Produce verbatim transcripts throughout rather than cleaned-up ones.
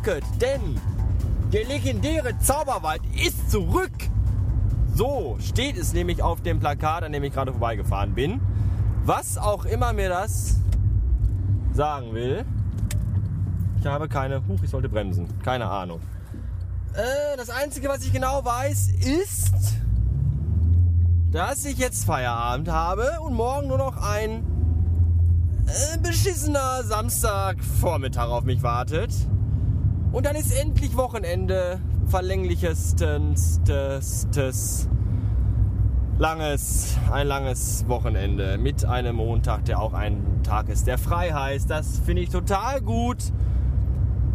Rocket, denn der legendäre Zauberwald ist zurück. So steht es nämlich auf dem Plakat, an dem ich gerade vorbeigefahren bin. Was auch immer mir das sagen will. Ich habe keine... Huch, ich sollte bremsen. Keine Ahnung. Äh, das Einzige, was ich genau weiß, ist, dass ich jetzt Feierabend habe und morgen nur noch ein äh, beschissener Samstagvormittag auf mich wartet. Und dann ist endlich Wochenende, verlängliches, tens, tens, tens, langes, ein langes Wochenende mit einem Montag, der auch ein Tag ist, der frei heißt. Das finde ich total gut.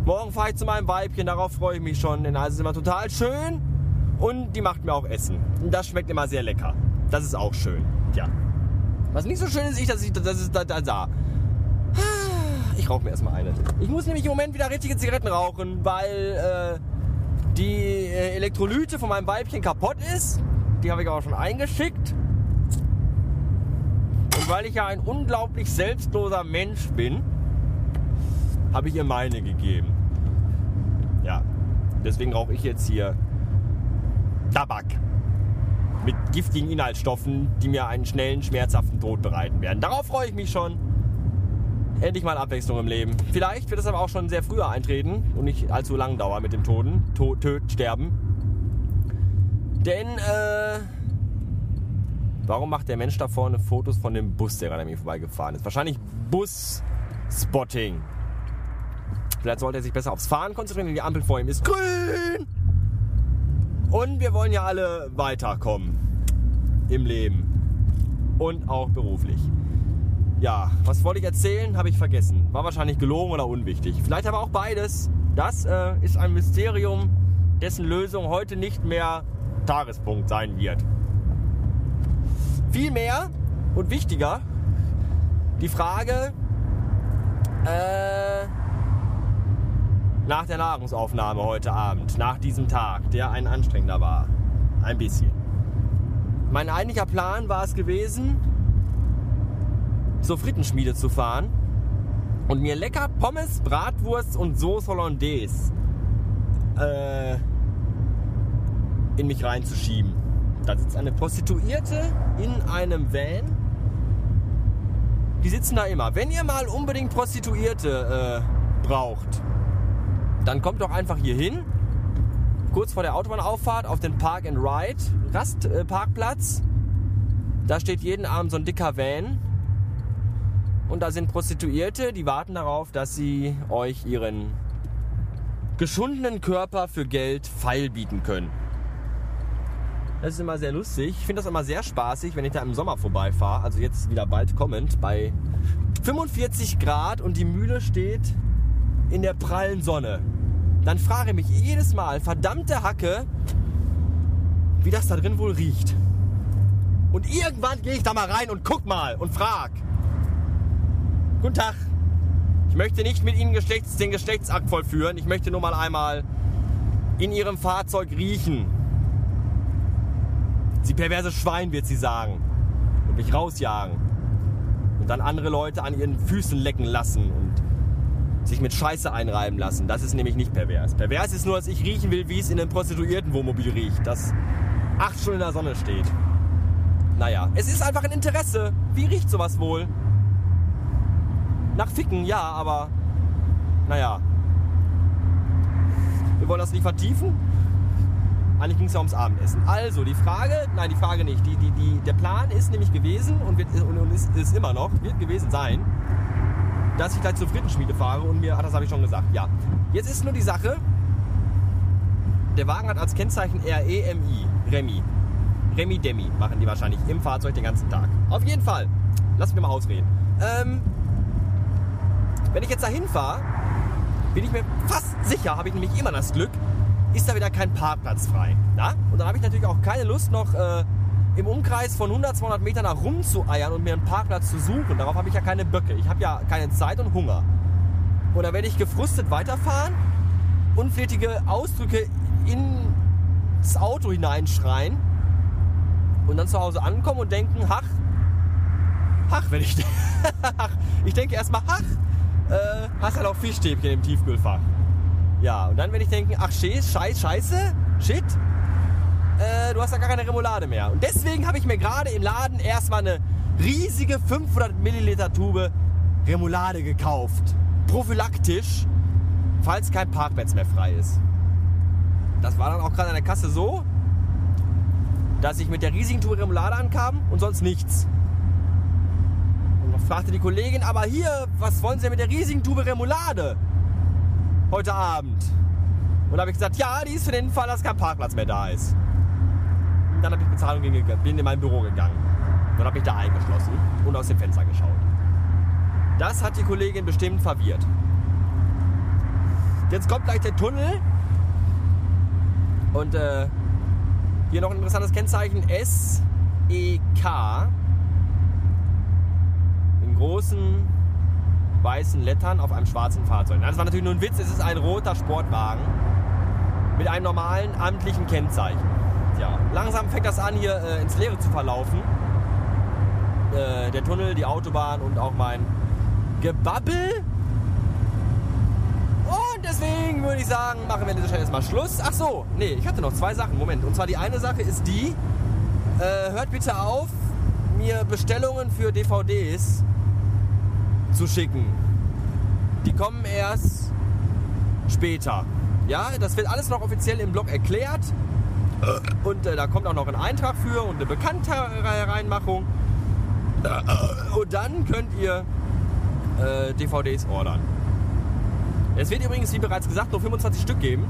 Morgen fahre ich zu meinem Weibchen, darauf freue ich mich schon, denn es ist immer total schön und die macht mir auch Essen. Und das schmeckt immer sehr lecker. Das ist auch schön. Ja. Was nicht so schön ist, ich, dass ich das ist da da. da. Ich rauche mir erstmal eine. Ich muss nämlich im Moment wieder richtige Zigaretten rauchen, weil äh, die Elektrolyte von meinem Weibchen kaputt ist. Die habe ich auch schon eingeschickt. Und weil ich ja ein unglaublich selbstloser Mensch bin, habe ich ihr meine gegeben. Ja, deswegen rauche ich jetzt hier Tabak mit giftigen Inhaltsstoffen, die mir einen schnellen, schmerzhaften Tod bereiten werden. Darauf freue ich mich schon. Endlich mal Abwechslung im Leben. Vielleicht wird es aber auch schon sehr früher eintreten und nicht allzu lang dauern mit dem Toten. Tod, Töd, Sterben. Denn, äh, warum macht der Mensch da vorne Fotos von dem Bus, der gerade an mir vorbeigefahren ist? Wahrscheinlich Bus-Spotting. Vielleicht sollte er sich besser aufs Fahren konzentrieren, denn die Ampel vor ihm ist grün. Und wir wollen ja alle weiterkommen. Im Leben. Und auch beruflich. Ja, was wollte ich erzählen, habe ich vergessen. War wahrscheinlich gelogen oder unwichtig. Vielleicht aber auch beides. Das äh, ist ein Mysterium, dessen Lösung heute nicht mehr Tagespunkt sein wird. Viel mehr und wichtiger die Frage äh, nach der Nahrungsaufnahme heute Abend, nach diesem Tag, der ein anstrengender war. Ein bisschen. Mein eigentlicher Plan war es gewesen, zur Frittenschmiede zu fahren und mir lecker Pommes, Bratwurst und Sauce Hollandaise äh, in mich reinzuschieben. Da sitzt eine Prostituierte in einem Van. Die sitzen da immer. Wenn ihr mal unbedingt Prostituierte äh, braucht, dann kommt doch einfach hier hin. Kurz vor der Autobahnauffahrt auf den Park and Ride Rastparkplatz. Äh, da steht jeden Abend so ein dicker Van. Und da sind Prostituierte, die warten darauf, dass sie euch ihren geschundenen Körper für Geld feilbieten können. Das ist immer sehr lustig. Ich finde das immer sehr spaßig, wenn ich da im Sommer vorbeifahre. Also jetzt wieder bald kommend bei fünfundvierzig Grad und die Mühle steht in der prallen Sonne. Dann frage ich mich jedes Mal, verdammte Hacke, wie das da drin wohl riecht. Und irgendwann gehe ich da mal rein und guck mal und frag. Guten Tag. Ich möchte nicht mit Ihnen Geschlechts, den Geschlechtsakt vollführen. Ich möchte nur mal einmal in Ihrem Fahrzeug riechen. Sie perverses Schwein, wird sie sagen. Und mich rausjagen. Und dann andere Leute an ihren Füßen lecken lassen und sich mit Scheiße einreiben lassen. Das ist nämlich nicht pervers. Pervers ist nur, dass ich riechen will, wie es in einem Prostituierten-Wohnmobil riecht, das acht Stunden in der Sonne steht. Naja, es ist einfach ein Interesse. Wie riecht sowas wohl? Nach Ficken, ja, aber naja. Wir wollen das nicht vertiefen. Eigentlich ging es ja ums Abendessen. Also, die Frage, nein, die Frage nicht. Die, die, die, der Plan ist nämlich gewesen und, wird, und, und ist, ist immer noch, wird gewesen sein, dass ich gleich zur Frittenschmiede fahre und mir, ach, das habe ich schon gesagt, ja. Jetzt ist nur die Sache, der Wagen hat als Kennzeichen R E M I, Remi. Remi Demi machen die wahrscheinlich im Fahrzeug den ganzen Tag. Auf jeden Fall. Lass mich mal ausreden. Ähm... Wenn ich jetzt da hinfahre, bin ich mir fast sicher, habe ich nämlich immer das Glück, ist da wieder kein Parkplatz frei. Na? Und dann habe ich natürlich auch keine Lust, noch äh, im Umkreis von hundert, zweihundert Metern nach rum zu eiern und mir einen Parkplatz zu suchen. Darauf habe ich ja keine Böcke. Ich habe ja keine Zeit und Hunger. Und dann werde ich gefrustet weiterfahren, unflätige Ausdrücke ins Auto hineinschreien und dann zu Hause ankommen und denken, hach, hach, wenn ich... Ich denke erstmal, hach, Äh, hast halt auch Fischstäbchen im Tiefkühlfach. Ja, und dann werde ich denken, ach scheiß, scheiße, shit, äh, du hast ja gar keine Remoulade mehr. Und deswegen habe ich mir gerade im Laden erstmal eine riesige fünfhundert Milliliter Tube Remoulade gekauft. Prophylaktisch, falls kein Parkplatz mehr frei ist. Das war dann auch gerade an der Kasse so, dass ich mit der riesigen Tube Remoulade ankam und sonst nichts. Und dann fragte die Kollegin, aber hier, was wollen Sie denn mit der riesigen Tube Remoulade heute Abend? Und da habe ich gesagt, ja, die ist für den Fall, dass kein Parkplatz mehr da ist. Und dann habe ich bezahlt und bin in mein Büro gegangen. Und dann habe ich da eingeschlossen und aus dem Fenster geschaut. Das hat die Kollegin bestimmt verwirrt. Jetzt kommt gleich der Tunnel. Und äh, hier noch ein interessantes Kennzeichen, S E K. In großen weißen Lettern auf einem schwarzen Fahrzeug. Das war natürlich nur ein Witz, es ist ein roter Sportwagen mit einem normalen amtlichen Kennzeichen. Tja, langsam fängt das an, hier äh, ins Leere zu verlaufen. Äh, der Tunnel, die Autobahn und auch mein Gebabbel. Deswegen würde ich sagen, machen wir an dieser Stelle erstmal Schluss. Ach so, nee, ich hatte noch zwei Sachen. Moment. Und zwar die eine Sache ist die, äh, hört bitte auf, mir Bestellungen für D V Ds zu schicken. Die kommen erst später. Ja, das wird alles noch offiziell im Blog erklärt. Und äh, da kommt auch noch ein Eintrag für und eine Bekanntereinmachung. Und dann könnt ihr äh, D V Ds ordern. Es wird übrigens, wie bereits gesagt, nur fünfundzwanzig Stück geben.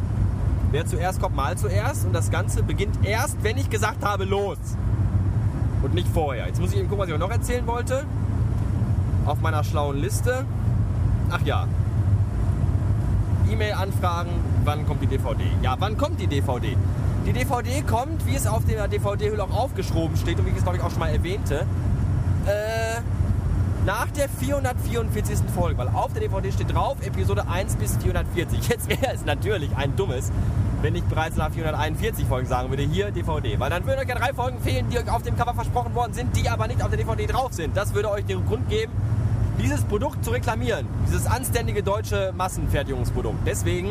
Wer zuerst kommt, mal zuerst. Und das Ganze beginnt erst, wenn ich gesagt habe, los. Und nicht vorher. Jetzt muss ich eben gucken, was ich euch noch erzählen wollte. Auf meiner schlauen Liste. Ach ja. E-Mail-Anfragen. Wann kommt die D V D? Ja, wann kommt die D V D? Die D V D kommt, wie es auf der D V D-Hülle auch aufgeschrieben steht und wie ich es, glaube ich, auch schon mal erwähnte, äh... nach der vierhundertvierundvierzigsten Folge, weil auf der D V D steht drauf, Episode eins bis vierhundertvierzig. Jetzt wäre es natürlich ein dummes, wenn ich bereits nach vierhunderteinundvierzig Folgen sagen würde, hier D V D. Weil dann würden euch ja drei Folgen fehlen, die euch auf dem Cover versprochen worden sind, die aber nicht auf der D V D drauf sind. Das würde euch den Grund geben, dieses Produkt zu reklamieren. Dieses anständige deutsche Massenfertigungsprodukt. Deswegen,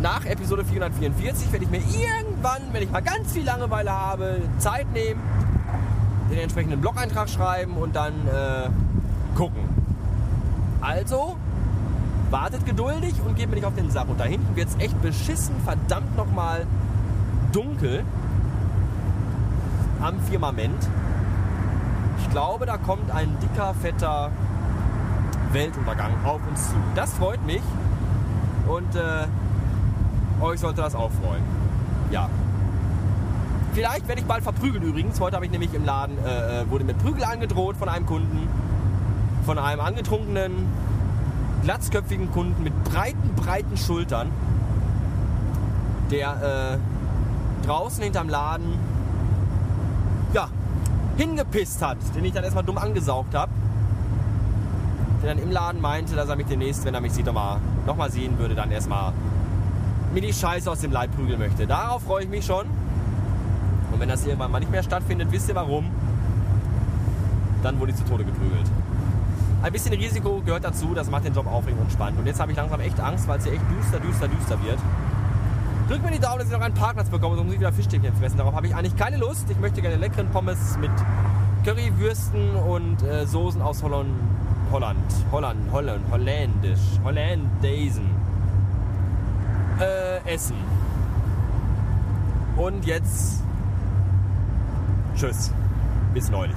nach Episode vierhundertvierundvierzig werde ich mir irgendwann, wenn ich mal ganz viel Langeweile habe, Zeit nehmen, den entsprechenden Blog-Eintrag schreiben und dann äh, gucken. Also, wartet geduldig und geht mir nicht auf den Sack. Und da hinten wird es echt beschissen, verdammt nochmal dunkel am Firmament. Ich glaube, da kommt ein dicker, fetter Weltuntergang auf uns zu. Das freut mich und äh, euch sollte das auch freuen. Ja. Vielleicht werde ich bald verprügelt übrigens. Heute habe ich nämlich im Laden, äh, wurde mit Prügel angedroht von einem Kunden, von einem angetrunkenen, glatzköpfigen Kunden mit breiten, breiten Schultern, der äh, draußen hinterm Laden, ja, hingepisst hat, den ich dann erstmal dumm angesaugt habe, der dann im Laden meinte, dass er mich demnächst, wenn er mich sieht, nochmal noch mal sehen würde, dann erstmal mir die Scheiße aus dem Leib prügeln möchte. Darauf freue ich mich schon. Und wenn das irgendwann mal nicht mehr stattfindet, wisst ihr warum, dann wurde ich zu Tode geprügelt. Ein bisschen Risiko gehört dazu, das macht den Job aufregend und spannend. Und jetzt habe ich langsam echt Angst, weil es hier echt düster, düster, düster wird. Drückt mir die Daumen, dass ich noch einen Parkplatz bekomme, sonst muss ich wieder Fischstäbchen fressen. Darauf habe ich eigentlich keine Lust. Ich möchte gerne leckeren Pommes mit Currywürsten und äh, Soßen aus Holland, Holland, Holland, Holland, Holländisch, Hollandaisen äh, essen. Und jetzt... Tschüss, bis neulich.